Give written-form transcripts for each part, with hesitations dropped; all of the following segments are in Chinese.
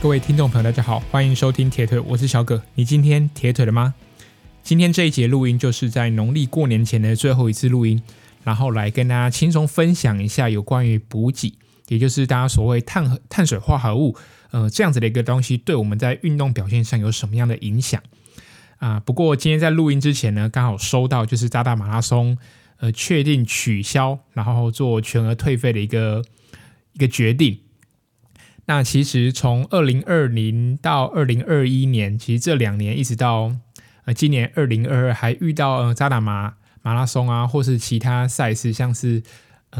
各位听众朋友大家好，欢迎收听铁腿，我是小葛。你今天铁腿了吗？今天这一节录音就是在农历过年前的最后一次录音，然后来跟大家轻松分享一下有关于补给，也就是大家所谓 碳水化合物这样子的一个东西对我们在运动表现上有什么样的影响啊。不过今天在录音之前呢，刚好收到就是渣打马拉松确定取消，然后做全额退费的一个决定。那其实从2020到2021年，其实这两年一直到今年2022还遇到渣打马拉松啊，或是其他赛事，像是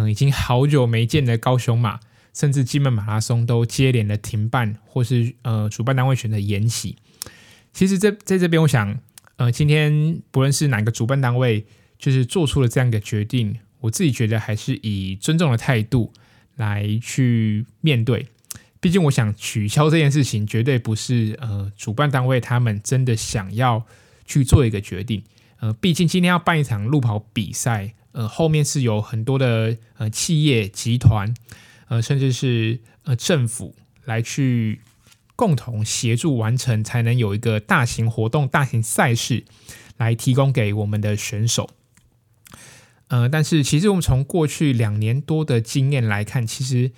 已经好久没见的高雄马，甚至金门马拉松都接连的停办，或是主办单位选择延期。其实在这边我想今天不论是哪个主办单位就是做出了这样一个决定，我自己觉得还是以尊重的态度来去面对。毕竟我想取消这件事情绝对不是主办单位他们真的想要去做一个决定。毕竟今天要办一场路跑比赛后面是有很多的企业集团甚至是政府来去共同协助完成，才能有一个大型活动大型赛事来提供给我们的选手。但是其实我们从过去2年多的经验来看，其实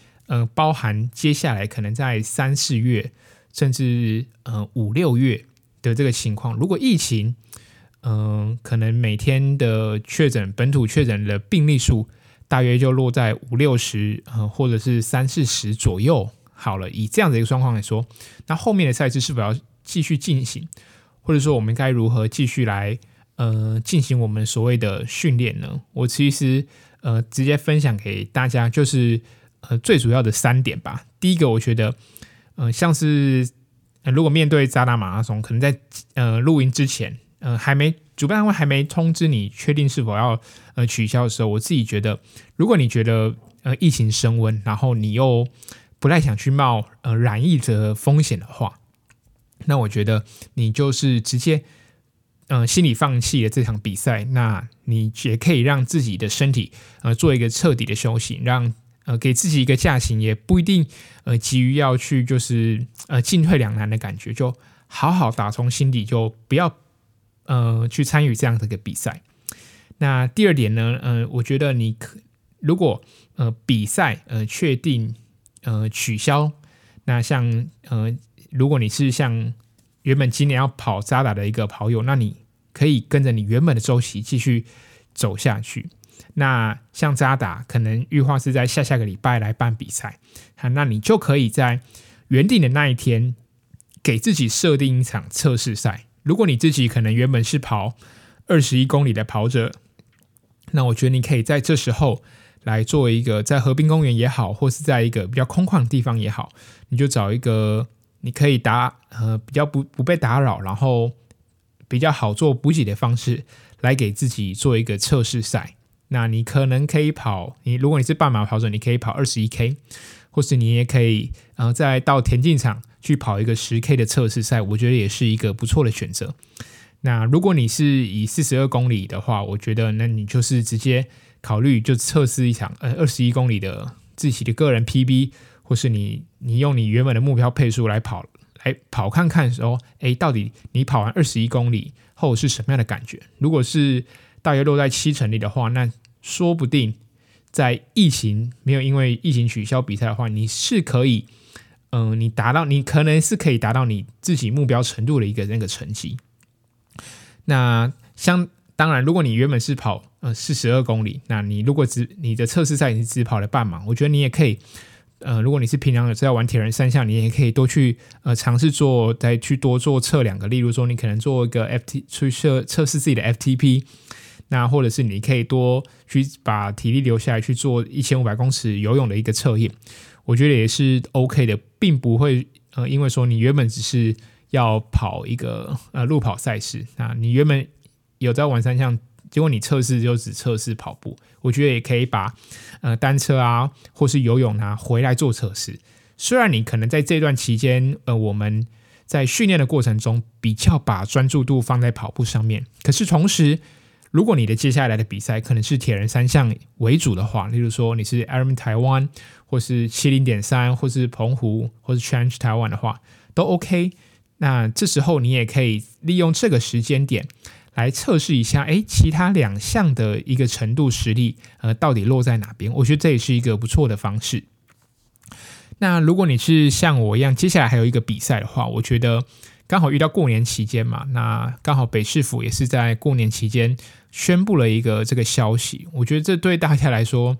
包含接下来可能在3、4月甚至5、6月的这个情况，如果疫情可能每天的本土确诊的病例数大约就落在50、60或者是30、40左右好了，以这样的一个状况来说，那后面的赛事是否要继续进行，或者说我们该如何继续来进行我们所谓的训练呢？我其实直接分享给大家就是最主要的3点吧。第一个，我觉得像是如果面对渣打马拉松，可能在录音之前主办单位还没通知你确定是否要取消的时候，我自己觉得如果你觉得疫情升温，然后你又不太想去冒染疫的风险的话，那我觉得你就是直接心里放弃了这场比赛。那你也可以让自己的身体做一个彻底的休息，让给自己一个假期，也不一定急于要去就是进退两难的感觉，就好好打从心底就不要去参与这样的一个比赛。那第二点呢，我觉得你如果比赛确定取消，那像如果你是像原本今年要跑渣打的一个跑友，那你可以跟着你原本的周期继续走下去。那像渣打可能预划是在下个礼拜来办比赛，那你就可以在原定的那一天给自己设定一场测试赛。如果你自己可能原本是跑21公里的跑者，那我觉得你可以在这时候来做一个，在河滨公园也好，或是在一个比较空旷的地方也好，你就找一个你可以比较不被打扰，然后比较好做补给的方式来给自己做一个测试赛。那你可能可以跑，如果你是半马跑者，你可以跑 21K， 或是你也可以再到田径场去跑一个 10K 的测试赛，我觉得也是一个不错的选择。那如果你是以42公里的话，我觉得那你就是直接考虑就测试一场21公里的自己的个人 PB， 或是你用你原本的目标配速来跑看看说到底你跑完21公里后是什么样的感觉。如果是大约落在7成里的话，那说不定在疫情没有因为疫情取消比赛的话，你是可以你可能是可以达到你自己目标程度的一个那个成绩。那当然如果你原本是跑42公里，那你如果你的测试赛你只跑了半马，我觉得你也可以如果你是平常有在玩铁人三项，你也可以多去尝试再去多做测两个，例如说你可能做一个去测试自己的 FTP， 那或者是你可以多去把体力留下来去做1500公尺游泳的一个测验，我觉得也是 OK 的，并不会因为说你原本只是要跑一个路跑赛事，那你原本有在玩三项，结果你测试就只测试跑步，我觉得也可以把单车啊或是游泳啊回来做测试。虽然你可能在这段期间我们在训练的过程中比较把专注度放在跑步上面，可是同时如果你的接下来的比赛可能是铁人三项为主的话，例如说你是 Ironman Taiwan 或是 70.3 或是澎湖或是 Challenge Taiwan 的话都 OK， 那这时候你也可以利用这个时间点来测试一下其他两项的一个程度实力到底落在哪边，我觉得这也是一个不错的方式。那如果你是像我一样接下来还有一个比赛的话，我觉得刚好遇到过年期间嘛，那刚好北市府也是在过年期间宣布了一个这个消息，我觉得这对大家来说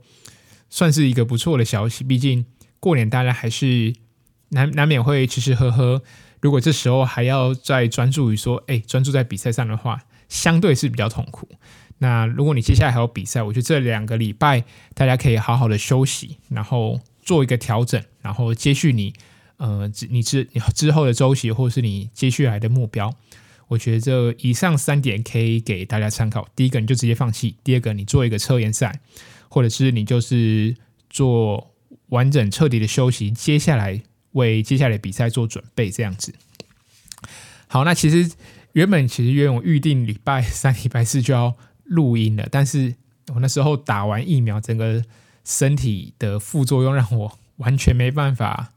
算是一个不错的消息，毕竟过年大家还是 难免会吃吃喝喝，如果这时候还要再专注于说专注在比赛上的话，相对是比较痛苦。那如果你接下来还有比赛，我觉得这两个礼拜大家可以好好的休息，然后做一个调整，然后接续你之后的周期或是你接续来的目标。我觉得这以上三点可以给大家参考，第一个你就直接放弃，第二个你做一个测验赛，或者是你就是做完整彻底的休息，接下来为接下来的比赛做准备这样子。好，那原本我预定礼拜三礼拜四就要录音了，但是我那时候打完疫苗整个身体的副作用让我完全没办法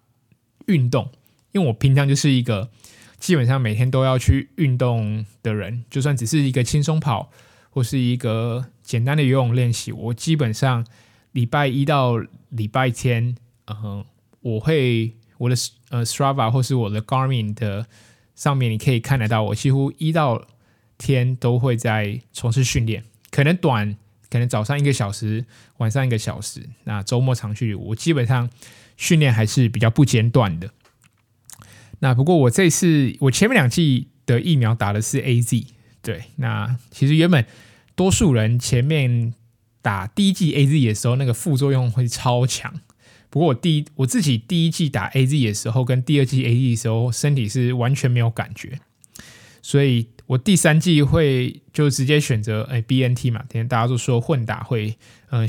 运动，因为我平常就是一个基本上每天都要去运动的人，就算只是一个轻松跑或是一个简单的游泳练习，我基本上礼拜一到礼拜天我的Strava 或是我的 Garmin 的上面你可以看得到，我几乎一到天都会在从事训练，可能早上1个小时晚上1个小时，那周末长距离我基本上训练还是比较不间断的。那不过我前面2剂的疫苗打的是 AZ， 对，那其实原本多数人前面打第1剂 AZ 的时候那个副作用会超强，不过我自己第1剂打 AZ 的时候跟第2剂 AZ 的时候身体是完全没有感觉，所以我第3剂会就直接选择 BNT 嘛，大家都说混打会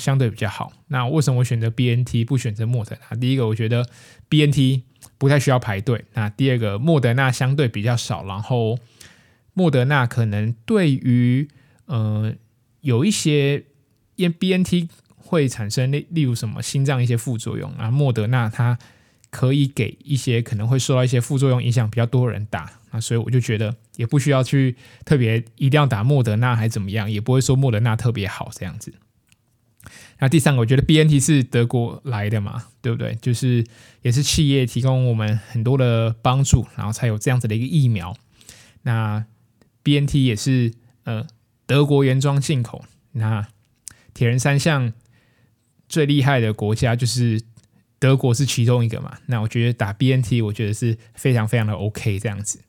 相对比较好。那为什么我选择 BNT 不选择莫德纳？第一个我觉得 BNT 不太需要排队，那第二个莫德纳相对比较少，然后莫德纳可能对于有一些因为 BNT 会产生例如什么心脏一些副作用，然后莫德纳它可以给一些可能会受到一些副作用影响比较多人打，那所以我就觉得也不需要去特别一定要打莫德纳还怎么样，也不会说莫德纳特别好这样子。那第三个我觉得 BNT 是德国来的嘛，对不对，就是也是企业提供我们很多的帮助，然后才有这样子的一个疫苗。那 BNT 也是德国原装进口，那铁人三项最厉害的国家就是德国是其中一个嘛，那我觉得打 BNT 我觉得是非常非常的 OK 这样子。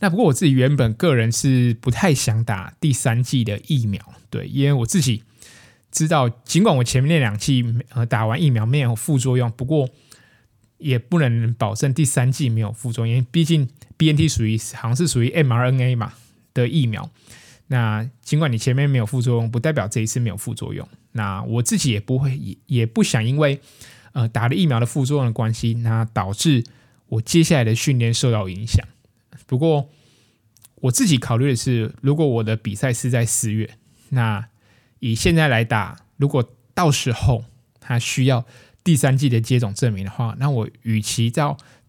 那不过我自己原本个人是不太想打第3剂的疫苗，对，因为我自己知道尽管我前面2剂打完疫苗没有副作用，不过也不能保证第3剂没有副作用，因为毕竟 BNT 好像是属于 mRNA 嘛的疫苗，那尽管你前面没有副作用不代表这一次没有副作用，那我自己也不想因为打了疫苗的副作用的关系，那导致我接下来的训练受到影响。不过我自己考虑的是，如果我的比赛是在4月，那以现在来打，如果到时候它需要第3剂的接种证明的话，那我与其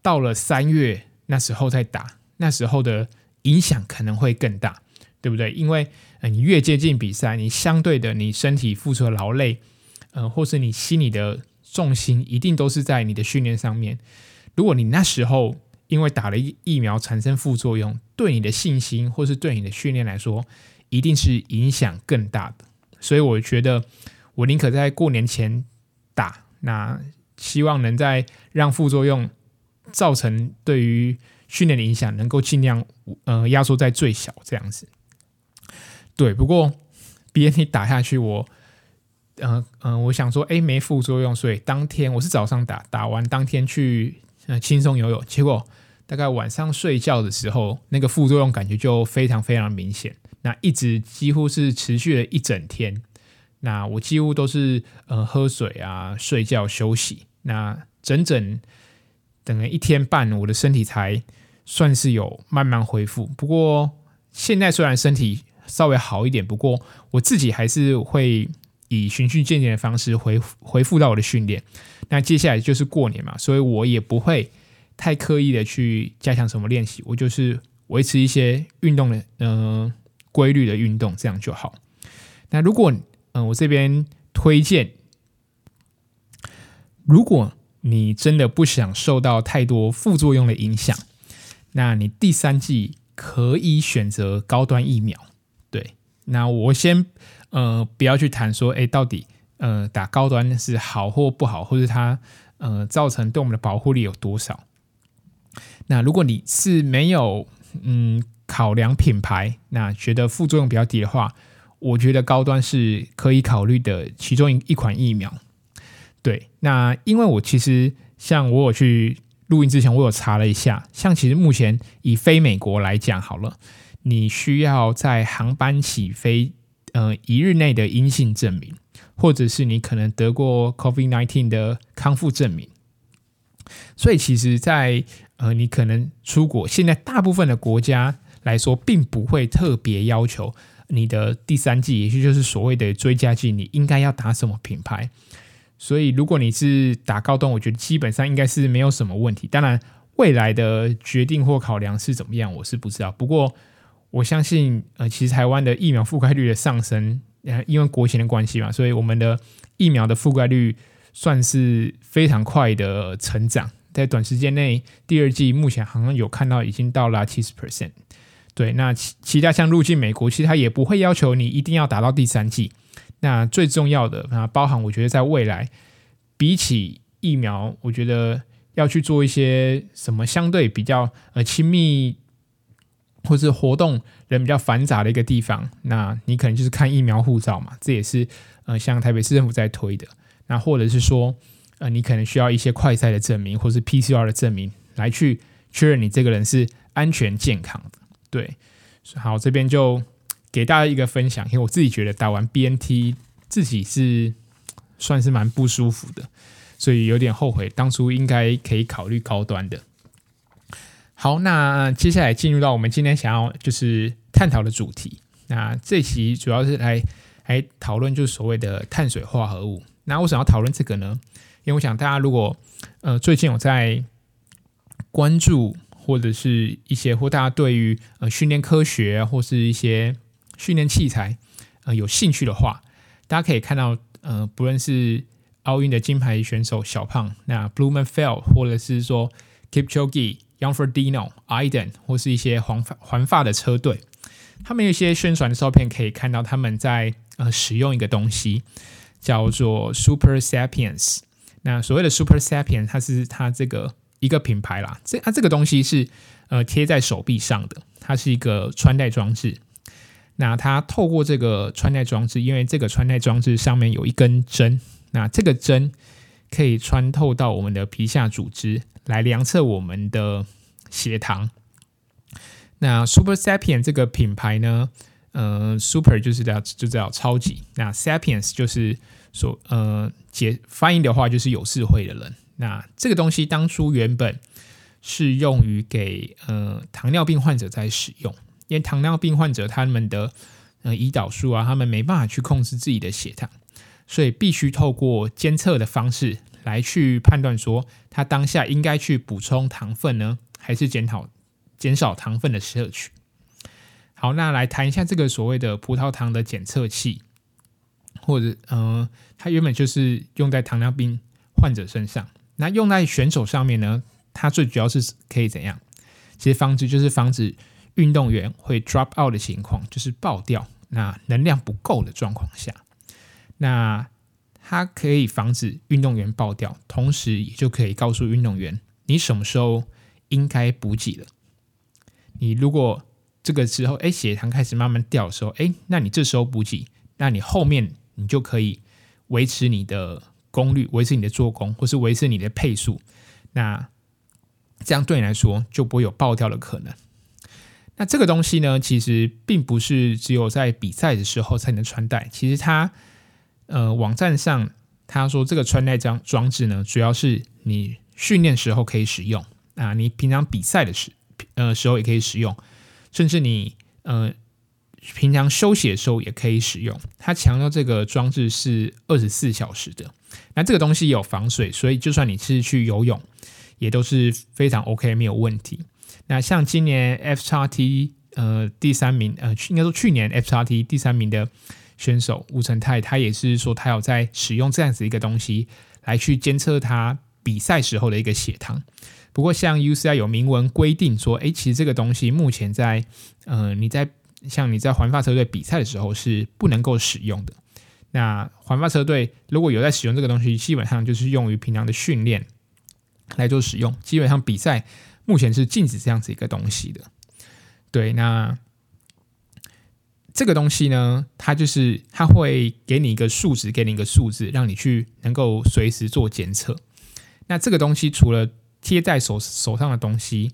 到了3月那时候再打，那时候的影响可能会更大，对不对？因为你越接近比赛，你相对的你身体付出的劳累或是你心理的重心一定都是在你的训练上面，如果你那时候因为打了疫苗产生副作用，对你的信心或是对你的训练来说一定是影响更大的，所以我觉得我宁可在过年前打，那希望能在让副作用造成对于训练的影响能够尽量压缩在最小这样子。对，不过 BNT 打下去我想说没副作用，所以当天我是早上打完当天去轻松游泳，结果大概晚上睡觉的时候那个副作用感觉就非常非常明显，那一直几乎是持续了一整天，那我几乎都是喝水啊睡觉休息，那整整1天半我的身体才算是有慢慢恢复。不过现在虽然身体稍微好一点，不过我自己还是会以循序渐进的方式恢复到我的训练。那接下来就是过年嘛，所以我也不会太刻意的去加强什么练习，我就是维持一些运动的规律的运动，这样就好。那如果我这边推荐，如果你真的不想受到太多副作用的影响，那你第三剂可以选择高端疫苗。对，那我先不要去谈说到底打高端是好或不好，或是它造成对我们的保护力有多少。那如果你是没有考量品牌，那觉得副作用比较低的话，我觉得高端是可以考虑的其中一款疫苗。对，那因为我其实像我有去录音之前我有查了一下，像其实目前以非美国来讲好了，你需要在航班起飞一日内的阴性证明，或者是你可能得过 COVID-19 的康复证明。所以其实在你可能出国，现在大部分的国家来说并不会特别要求你的第三剂，也许就是所谓的追加剂，你应该要打什么品牌。所以如果你是打高端，我觉得基本上应该是没有什么问题。当然未来的决定或考量是怎么样我是不知道，不过我相信其实台湾的疫苗覆盖率的上升因为国情的关系嘛，所以我们的疫苗的覆盖率算是非常快的成长，在短时间内第二季目前好像有看到已经到了 70%。 对，那其他像入境美国其实它也不会要求你一定要打到第三季。那最重要的包含我觉得在未来比起疫苗，我觉得要去做一些什么相对比较亲密或是活动人比较繁杂的一个地方，那你可能就是看疫苗护照嘛，这也是像台北市政府在推的。那或者是说你可能需要一些快筛的证明或是 PCR 的证明来去确认你这个人是安全健康的。对，好，这边就给大家一个分享，因为我自己觉得打完 BNT 自己是算是蛮不舒服的，所以有点后悔当初应该可以考虑高端的。好，那接下来进入到我们今天想要就是探讨的主题。那这期主要是来讨论就是所谓的碳水化合物。那为什么要讨论这个呢？因为我想大家如果最近有在关注或者是一些或大家对于训练科学或是一些训练器材有兴趣的话，大家可以看到不论是奥运的金牌选手小胖，那 Blumenfeld 或者是说 Kipchoge、 Yonferdino Iden 或是一些环法的车队，他们有一些宣传的照片可以看到他们在使用一个东西叫做 Super Sapiens。 那所谓的 Super Sapiens 它是它这个一个品牌啦，它这个东西是贴在手臂上的，它是一个穿戴装置。那它透过这个穿戴装置，因为这个穿戴装置上面有一根针，那这个针可以穿透到我们的皮下组织来量测我们的血糖。那 Super Sapien 这个品牌呢Super 就叫超级，那 Sapiens 就是所翻译的话就是有智慧的人。那这个东西当初原本是用于给糖尿病患者在使用，因为糖尿病患者他们的胰岛素啊，他们没办法去控制自己的血糖，所以必须透过监测的方式来去判断说他当下应该去补充糖分呢，还是减少糖分的摄取。好，那来谈一下这个所谓的葡萄糖的检测器，或者它原本就是用在糖尿病患者身上。那用在选手上面呢，它最主要是可以怎样？其实防止运动员会 drop out 的情况，就是爆掉，那能量不够的状况下，那它可以防止运动员爆掉，同时也就可以告诉运动员你什么时候应该补给了。你如果这个时候血糖开始慢慢掉的时候那你这时候补给，那你后面你就可以维持你的功率，维持你的做工，或是维持你的配速，那这样对你来说就不会有爆掉的可能。那这个东西呢，其实并不是只有在比赛的时候才能穿戴。其实它网站上他说这个穿戴装置呢，主要是你训练时候可以使用啊，你平常比赛的时候也可以使用，甚至你平常休息的时候也可以使用。它强调这个装置是24小时的，那这个东西有防水，所以就算你是去游泳也都是非常 OK， 没有问题。那像今年 FXT 第三名，应该说去年 FXT 第三名的选手吴成泰，他也是说他有在使用这样子一个东西来去监测他比赛时候的一个血糖。不过像 UCI 有明文规定说，其实这个东西目前在你在环法车队比赛的时候是不能够使用的。那环法车队如果有在使用这个东西，基本上就是用于平常的训练来做使用，基本上比赛目前是禁止这样子一个东西的。对，那这个东西呢，它会给你一个数值，给你一个数字，让你去能够随时做检测。那这个东西除了贴在 手上的东西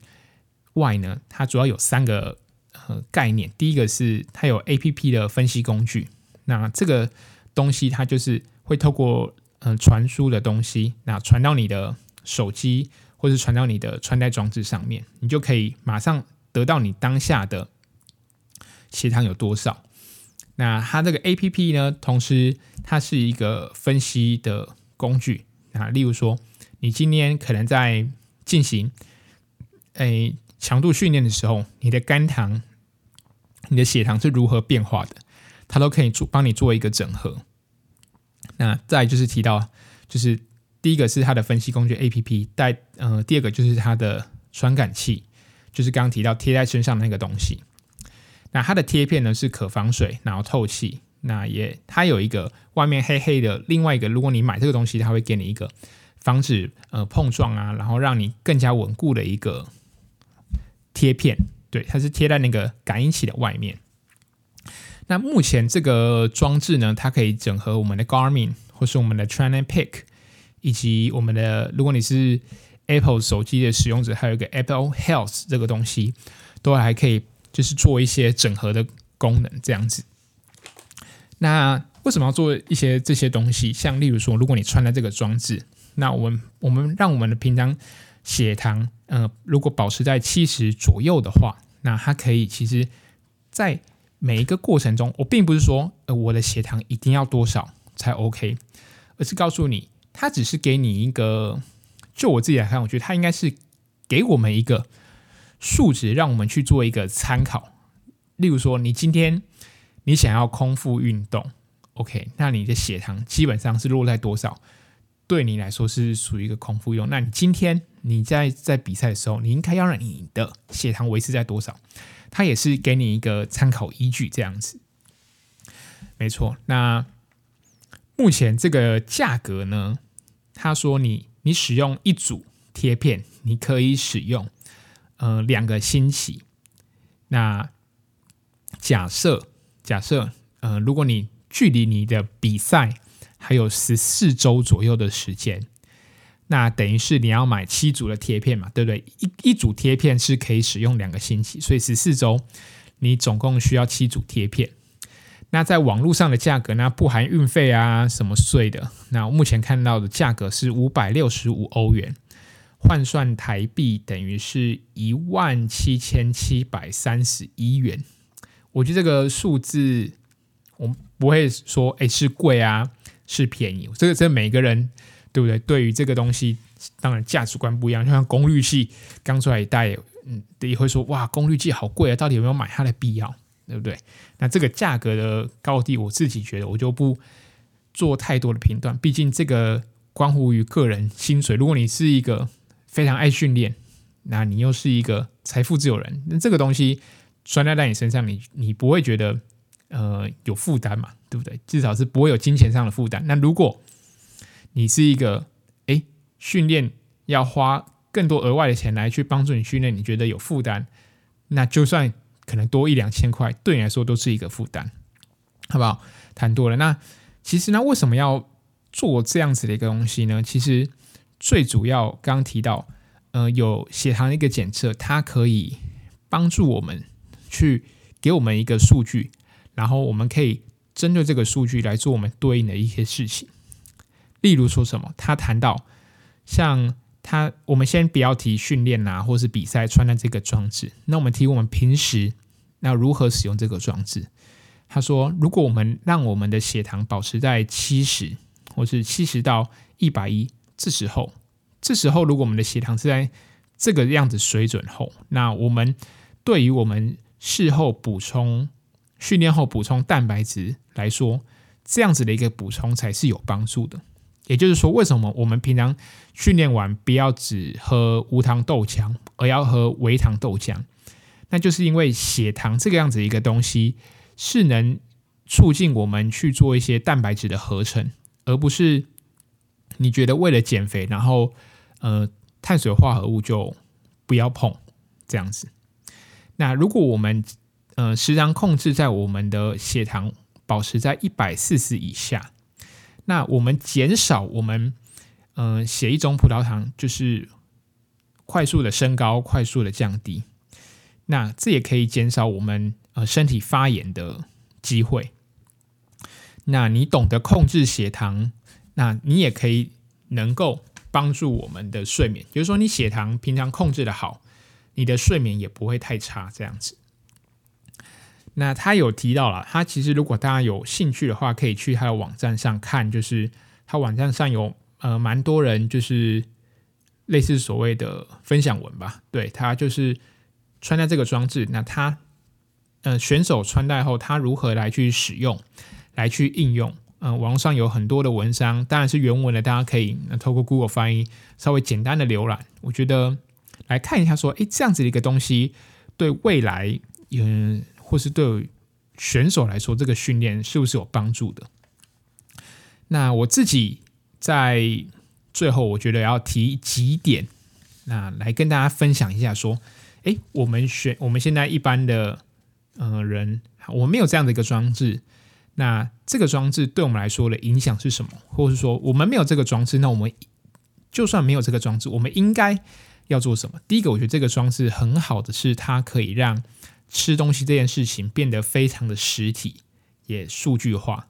外呢，它主要有三个概念。第一个是它有 APP 的分析工具，那这个东西它就是会透过传输的东西，那传到你的手机或是传到你的穿戴装置上面，你就可以马上得到你当下的血糖有多少。那它这个 APP 呢，同时它是一个分析的工具。那例如说你今天可能在进行强度训练的时候，你的肝糖、你的血糖是如何变化的，它都可以帮你做一个整合。那再来就是提到，就是第一个是它的分析工具 APP， 第二个就是它的传感器，就是刚刚提到贴在身上的那个东西。那它的贴片呢是可防水，然后透气。那它有一个外面黑黑的，另外一个如果你买这个东西，它会给你一个防止碰撞啊，然后让你更加稳固的一个贴片。对，它是贴在那个感应器的外面。那目前这个装置呢，它可以整合我们的 Garmin 或是我们的 TrainingPeaks，以及我们的，如果你是 Apple 手机的使用者，还有一个 Apple Health 这个东西，都还可以就是做一些整合的功能这样子。那为什么要做一些这些东西？像例如说，如果你穿了这个装置，那我们让我们的平常血糖，如果保持在70左右的话，那它可以其实在每一个过程中，我并不是说我的血糖一定要多少才 OK， 而是告诉你。它只是给你一个，就我自己来看，我觉得它应该是给我们一个数值，让我们去做一个参考。例如说，你今天你想要空腹运动 ，OK， 那你的血糖基本上是落在多少？对你来说是属于一个空腹用。那你今天你在比赛的时候，你应该要让你的血糖维持在多少？它也是给你一个参考依据，这样子。没错，那。目前这个价格呢，他说你使用一组贴片，你可以使用2个星期。那假设如果你距离你的比赛还有14周左右的时间，那等于是你要买7组的贴片嘛，对不对？ 一组贴片是可以使用2个星期，所以14周你总共需要7组贴片。那在网络上的价格，那不含运费啊什么税的，那我目前看到的价格是565欧元，换算台币等于是17731元。我觉得这个数字我不会说是贵啊是便宜，这每个人对不对，对于这个东西当然价值观不一样。就像功率器刚出来一代也会说，哇，功率器好贵啊，到底有没有买它的必要，对不对？那这个价格的高低，我自己觉得我就不做太多的评断，毕竟这个关乎于个人薪水。如果你是一个非常爱训练，那你又是一个财富自由人，那这个东西穿戴在你身上，你不会觉得有负担嘛，对不对？至少是不会有金钱上的负担。那如果你是一个训练要花更多额外的钱来去帮助你训练，你觉得有负担，那就算可能多1-2000块，对你来说都是一个负担，好不好？谈多了。那其实呢，为什么要做这样子的一个东西呢？其实最主要刚刚提到，有血糖的一个检测，它可以帮助我们去给我们一个数据，然后我们可以针对这个数据来做我们对应的一些事情。例如说什么，他谈到像。我们先不要提训练啊，或是比赛穿戴这个装置。那我们提我们平时那如何使用这个装置？他说，如果我们让我们的血糖保持在70或是70到110，这时候如果我们的血糖是在这个样子水准后，那我们对于我们事后补充训练后补充蛋白质来说，这样子的一个补充才是有帮助的。也就是说，为什么我们平常训练完不要只喝无糖豆浆，而要喝微糖豆浆？那就是因为血糖这个样子一个东西是能促进我们去做一些蛋白质的合成，而不是你觉得为了减肥然后碳水化合物就不要碰这样子。那如果我们时常控制在我们的血糖保持在140以下，那我们减少我们血液中葡萄糖就是快速的升高，快速的降低，那这也可以减少我们身体发炎的机会。那你懂得控制血糖，那你也可以能够帮助我们的睡眠，就是说你血糖平常控制的好，你的睡眠也不会太差这样子。那他有提到了，他其实如果大家有兴趣的话，可以去他的网站上看，就是他网站上有蛮多人就是类似所谓的分享文吧，对，他就是穿戴这个装置，那他选手穿戴后他如何来去使用来去应用。网上有很多的文章，当然是原文的，大家可以透过 Google 翻译稍微简单的浏览，我觉得来看一下说，这样子的一个东西对未来或是对选手来说，这个训练是不是有帮助的。那我自己在最后我觉得要提几点，那来跟大家分享一下说，我们现在一般的人，我们没有这样的一个装置，那这个装置对我们来说的影响是什么？或是说我们没有这个装置，那我们就算没有这个装置，我们应该要做什么？第一个，我觉得这个装置很好的是它可以让吃东西这件事情变得非常的实体，也数据化。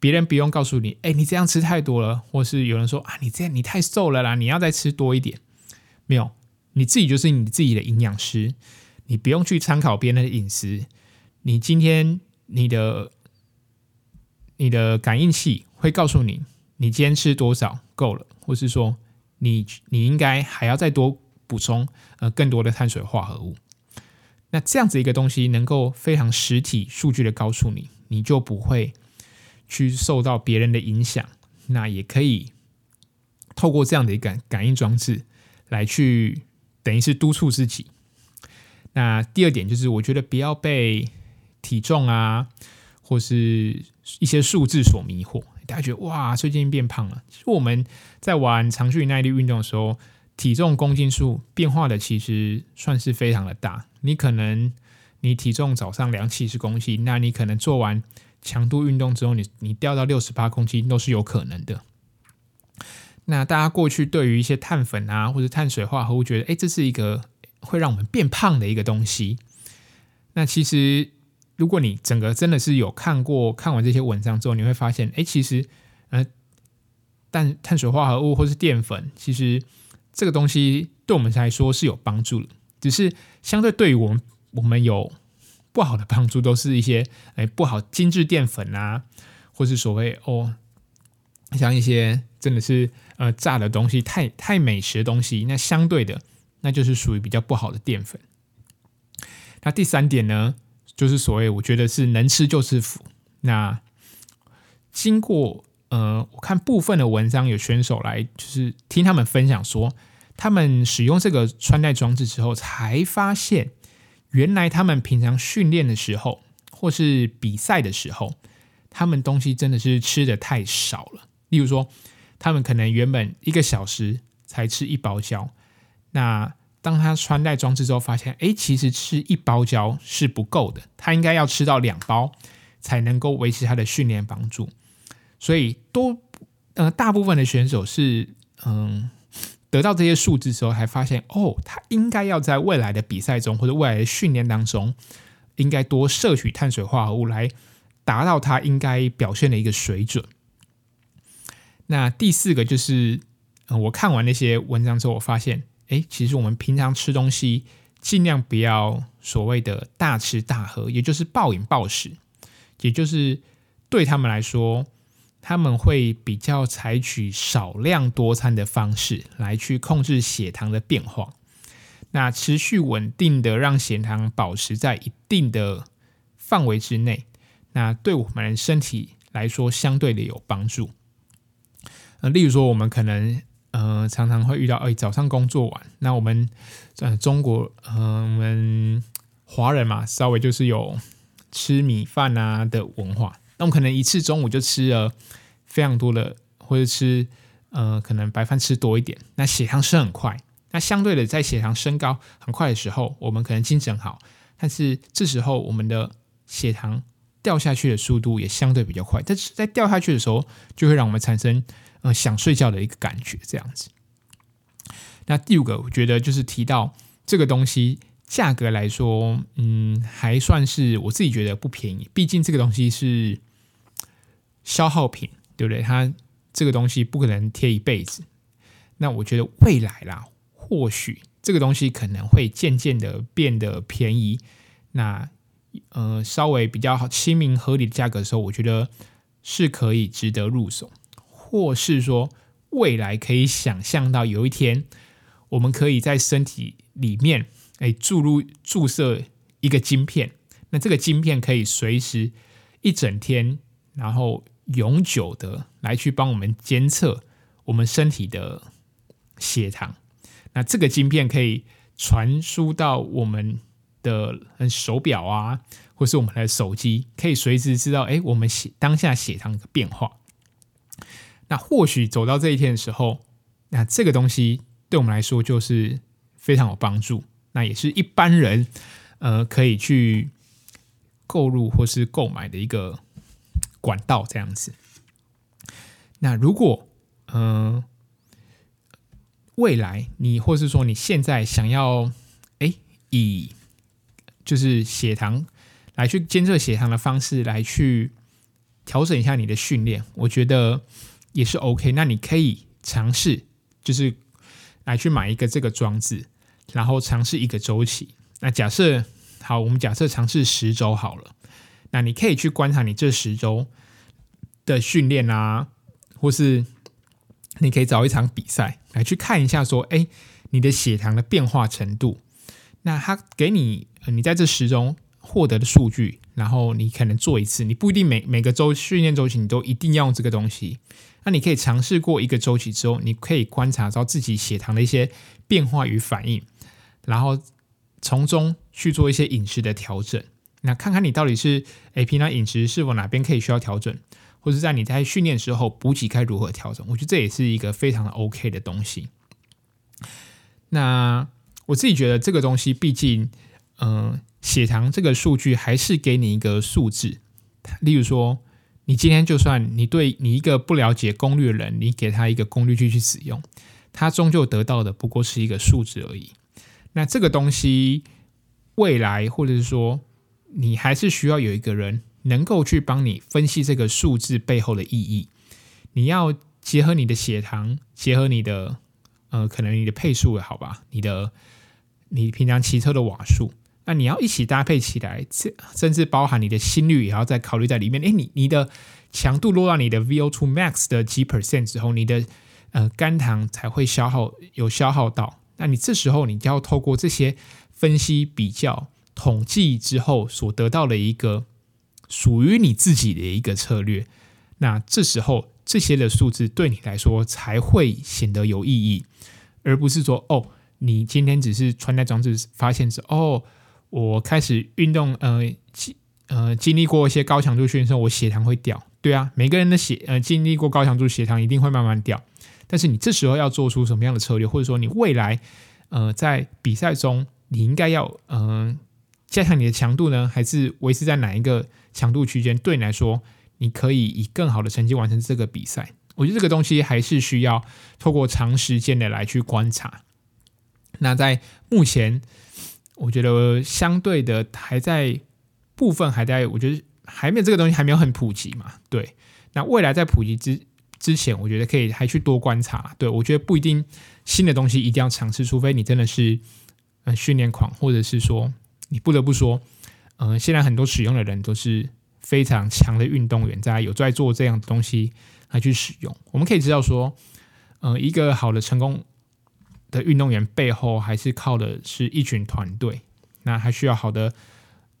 别人不用告诉你你这样吃太多了，或是有人说你太瘦了啦，你要再吃多一点。没有，你自己就是你自己的营养师，你不用去参考别人的饮食。你今天你的感应器会告诉你，你今天吃多少够了，或是说你应该还要再多补充更多的碳水化合物。那这样子一个东西能够非常实体数据的告诉你，你就不会去受到别人的影响。那也可以透过这样的一个感应装置来去等于是督促自己。那第二点就是，我觉得不要被体重啊或是一些数字所迷惑。大家觉得哇，最近变胖了。其实我们在玩长距离耐力运动的时候，体重公斤数变化的其实算是非常的大。你可能你体重早上量70公斤，那你可能做完强度运动之后你掉到68公斤都是有可能的。那大家过去对于一些碳粉啊或者碳水化合物觉得这是一个会让我们变胖的一个东西。那其实如果你整个真的是有看完这些文章之后，你会发现其实碳水化合物或是淀粉，其实这个东西对我们来说是有帮助的，只是相对于我们有不好的帮助，都是一些不好精致淀粉啊，或是所谓像一些真的是炸的东西，太美食的东西，那相对的那就是属于比较不好的淀粉。那第三点呢，就是所谓我觉得是能吃就是福。那经过我看部分的文章有选手来就是听他们分享说，他们使用这个穿戴装置之后才发现，原来他们平常训练的时候或是比赛的时候，他们东西真的是吃的太少了。例如说他们可能原本1个小时才吃1包胶，那当他穿戴装置之后发现其实吃1包胶是不够的，他应该要吃到2包才能够维持他的训练帮助。所以大部分的选手是得到这些数字之后才发现他应该要在未来的比赛中或者未来的训练当中应该多摄取碳水化合物来达到他应该表现的一个水准。那第四个就是我看完那些文章之后我发现其实我们平常吃东西尽量不要所谓的大吃大喝，也就是暴饮暴食，也就是对他们来说，他们会比较采取少量多餐的方式来去控制血糖的变化。那持续稳定的让血糖保持在一定的范围之内，那对我们身体来说相对的有帮助。例如说我们可能常常会遇到早上工作完，那我们中国我们华人嘛，稍微就是有吃米饭啊的文化，那我们可能一次中午就吃了非常多的，或者吃可能白饭吃多一点，那血糖升很快，那相对的在血糖升高很快的时候，我们可能精神好，但是这时候我们的血糖掉下去的速度也相对比较快，但是在掉下去的时候就会让我们产生想睡觉的一个感觉这样子。那第五个我觉得就是提到这个东西价格来说还算是我自己觉得不便宜，毕竟这个东西是消耗品，对不对？它这个东西不可能贴一辈子，那我觉得未来啦，或许这个东西可能会渐渐的变得便宜，那稍微比较亲民合理的价格的时候，我觉得是可以值得入手，或是说未来可以想象到有一天我们可以在身体里面注射一个晶片，那这个晶片可以随时一整天然后永久的来去帮我们监测我们身体的血糖，那这个晶片可以传输到我们的手表啊，或是我们的手机，可以随时知道我们当下血糖的变化。那或许走到这一天的时候，那这个东西对我们来说就是非常有帮助，那也是一般人可以去购入或是购买的一个管道这样子。那如果未来你或是说你现在想要以就是血糖来去监测血糖的方式来去调整一下你的训练，我觉得也是 OK。 那你可以尝试就是来去买一个这个装置，然后尝试一个周期，那假设好，我们假设尝试10周好了，那你可以去观察你这10周的训练啊，或是你可以找一场比赛来去看一下说你的血糖的变化程度，那它给你在这10周获得的数据，然后你可能做一次，你不一定每个周训练周期你都一定要用这个东西，那你可以尝试过一个周期之后，你可以观察到自己血糖的一些变化与反应，然后从中去做一些饮食的调整，那看看你到底是平常饮食是否哪边可以需要调整，或是在你在训练时候补给该如何调整，我觉得这也是一个非常 OK 的东西。那我自己觉得这个东西毕竟血糖这个数据还是给你一个数字，例如说你今天就算你对你一个不了解功率的人，你给他一个功率去使用，他终究得到的不过是一个数字而已。那这个东西未来或者是说你还是需要有一个人能够去帮你分析这个数字背后的意义，你要结合你的血糖，结合你的可能你的配速也好吧，你平常骑车的瓦数，那你要一起搭配起来，甚至包含你的心率也要再考虑在里面。你的强度落到你的 VO2max 的几 % 之后，你的肝糖才会消耗到，那你这时候你就要透过这些分析比较统计之后所得到的一个属于你自己的一个策略，那这时候这些的数字对你来说才会显得有意义，而不是说你今天只是穿戴装置发现是我开始运动经历过一些高强度训练之后我血糖会掉，对啊，每个人的经历过高强度血糖一定会慢慢掉，但是你这时候要做出什么样的策略，或者说你未来在比赛中你应该要加强你的强度呢，还是维持在哪一个强度区间，对你来说你可以以更好的成绩完成这个比赛，我觉得这个东西还是需要透过长时间的来去观察。那在目前我觉得相对的我觉得还没有这个东西还没有很普及嘛，对，那未来在普及之前我觉得可以还去多观察，对，我觉得不一定新的东西一定要尝试，除非你真的是训练狂，或者是说你不得不说现在很多使用的人都是非常强的运动员，大家有在做这样的东西来去使用。我们可以知道说一个好的成功的运动员背后还是靠的是一群团队，那还需要好的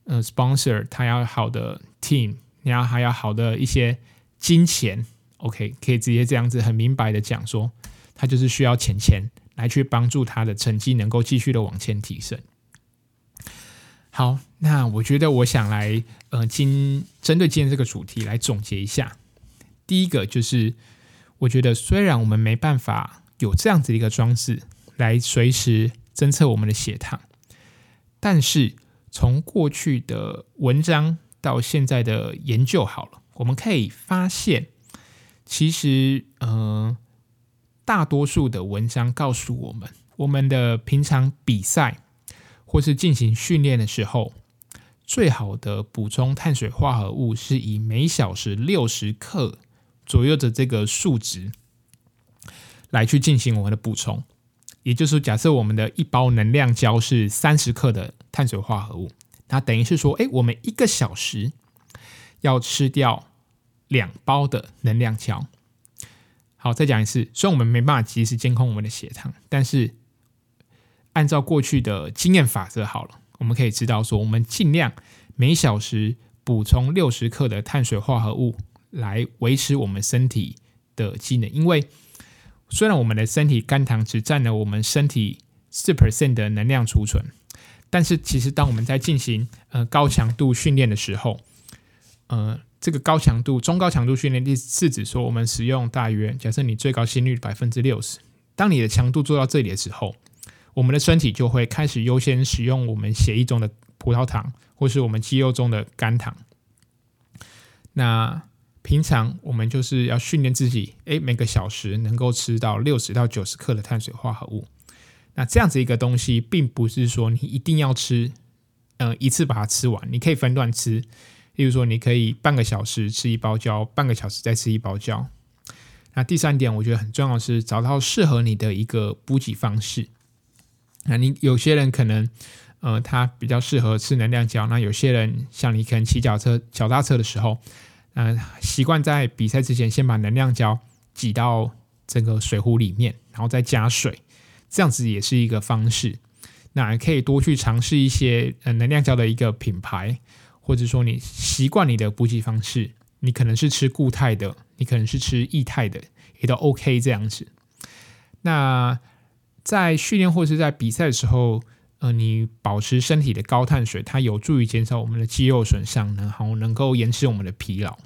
sponsor， 他要好的 team， 然后还要好的一些金钱。 OK， 可以直接这样子很明白的讲说他就是需要钱来去帮助他的成绩能够继续的往前提升。好，那我觉得我想来针对今天这个主题来总结一下。第一个就是我觉得虽然我们没办法有这样子的一个装置来随时侦测我们的血糖，但是从过去的文章到现在的研究好了，我们可以发现其实大多数的文章告诉我们，我们的平常比赛或是进行训练的时候，最好的补充碳水化合物是以每小时60克左右的这个数值来去进行我们的补充。也就是假设我们的一包能量胶是30克的碳水化合物，那等于是说我们一个小时要吃掉2包的能量胶。好，再讲一次，虽然我们没办法及时监控我们的血糖，但是按照过去的经验法则好了，我们可以知道说我们尽量每小时补充60克的碳水化合物来维持我们身体的机能。因为虽然我们的身体肝糖只占了我们身体 4% 的能量储存，但是其实当我们在进行高强度训练的时候，这个高强度、中高强度训练是指说我们使用大约，假设你最高心率 60%， 当你的强度做到这里的时候，我们的身体就会开始优先使用我们血液中的葡萄糖或是我们肌肉中的肝糖。那平常我们就是要训练自己每个小时能够吃到60到90克的碳水化合物。那这样子一个东西并不是说你一定要吃一次把它吃完，你可以分段吃，例如说你可以半个小时吃一包胶，半个小时再吃一包胶。那第三点我觉得很重要的是找到适合你的一个补给方式。那你有些人可能他比较适合吃能量胶，那有些人像你可能骑脚踏车的时候习惯在比赛之前先把能量胶挤到这个水壶里面，然后再加水，这样子也是一个方式。那也可以多去尝试一些能量胶的一个品牌，或者说你习惯你的补给方式，你可能是吃固态的，你可能是吃液态的，也都 OK 这样子。那在训练或是在比赛的时候你保持身体的高碳水，它有助于减少我们的肌肉损伤，然后能够延迟我们的疲劳。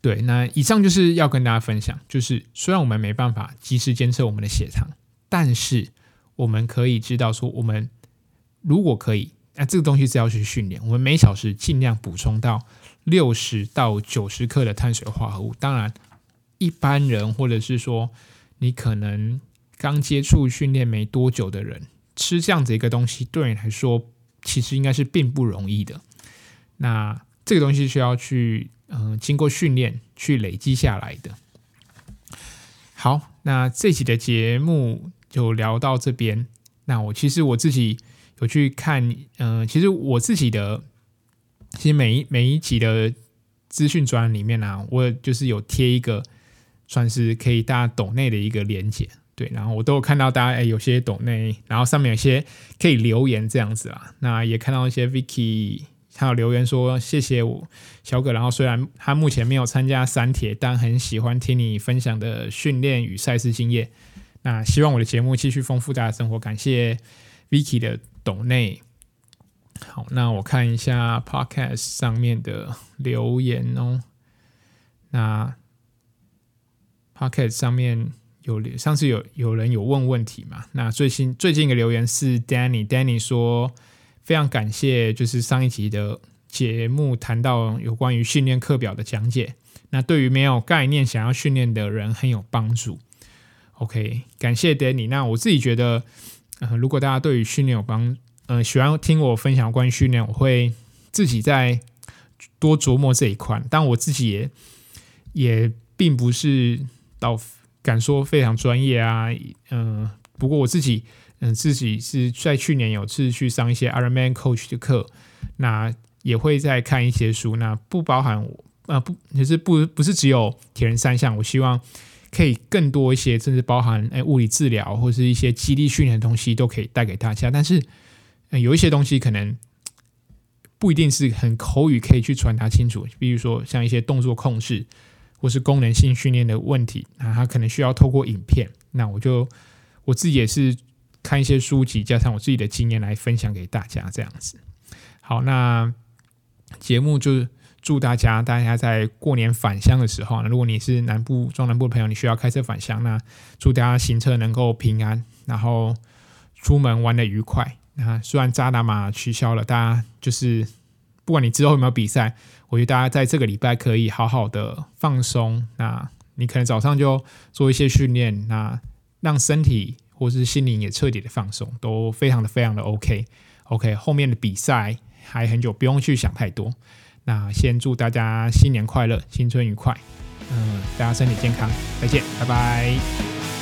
对，那以上就是要跟大家分享，就是虽然我们没办法及时监测我们的血糖，但是我们可以知道说我们如果可以这个东西是要去训练，我们每小时尽量补充到60到90克的碳水化合物。当然一般人或者是说你可能刚接触训练没多久的人，吃这样子一个东西对你来说其实应该是并不容易的。那这个东西需要去经过训练去累积下来的。好，那这期的节目就聊到这边。那我自己有去看其实我自己的每一集的资讯专栏里面我就是有贴一个算是可以大家抖内的一个连结。对，然后我都有看到大家有些抖内，然后上面有些可以留言这样子啦。那也看到一些 Vicky 他有留言说谢谢我小葛，然后虽然他目前没有参加三铁，但很喜欢听你分享的训练与赛事经验，那希望我的节目继续丰富大家生活，感谢 Vicky 的抖内。好，那我看一下 podcast 上面的留言哦。那 podcast 上面上次有人有问问题嘛？那最近的留言是 Danny 说非常感谢，就是上一集的节目谈到有关于训练课表的讲解，那对于没有概念想要训练的人很有帮助。 OK， 感谢 Danny。 那我自己觉得如果大家对于训练有喜欢听我分享关于训练，我会自己再多琢磨这一块，但我自己也并不是敢说非常专业不过我自己自己是在去年有次去上一些 Ironman Coach 的课，那也会再看一些书，那不包含我不是只有铁人三项，我希望可以更多一些，甚至包含物理治疗或是一些肌力训练的东西都可以带给大家。但是有一些东西可能不一定是很口语可以去传达清楚，比如说像一些动作控制或是功能性训练的问题，那它可能需要透过影片。那我自己也是看一些书籍，加上我自己的经验来分享给大家，这样子。好，那节目就祝大家在过年返乡的时候，如果你是中南部的朋友，你需要开车返乡，那祝大家行车能够平安，然后出门玩得愉快。那虽然渣打马取消了，大家就是不管你之后有没有比赛，我觉得大家在这个礼拜可以好好的放松。那你可能早上就做一些训练，那让身体或是心灵也彻底的放松，都非常的非常的 OK。 后面的比赛还很久，不用去想太多。那先祝大家新年快乐，新春愉快，大家身体健康，再见，拜拜。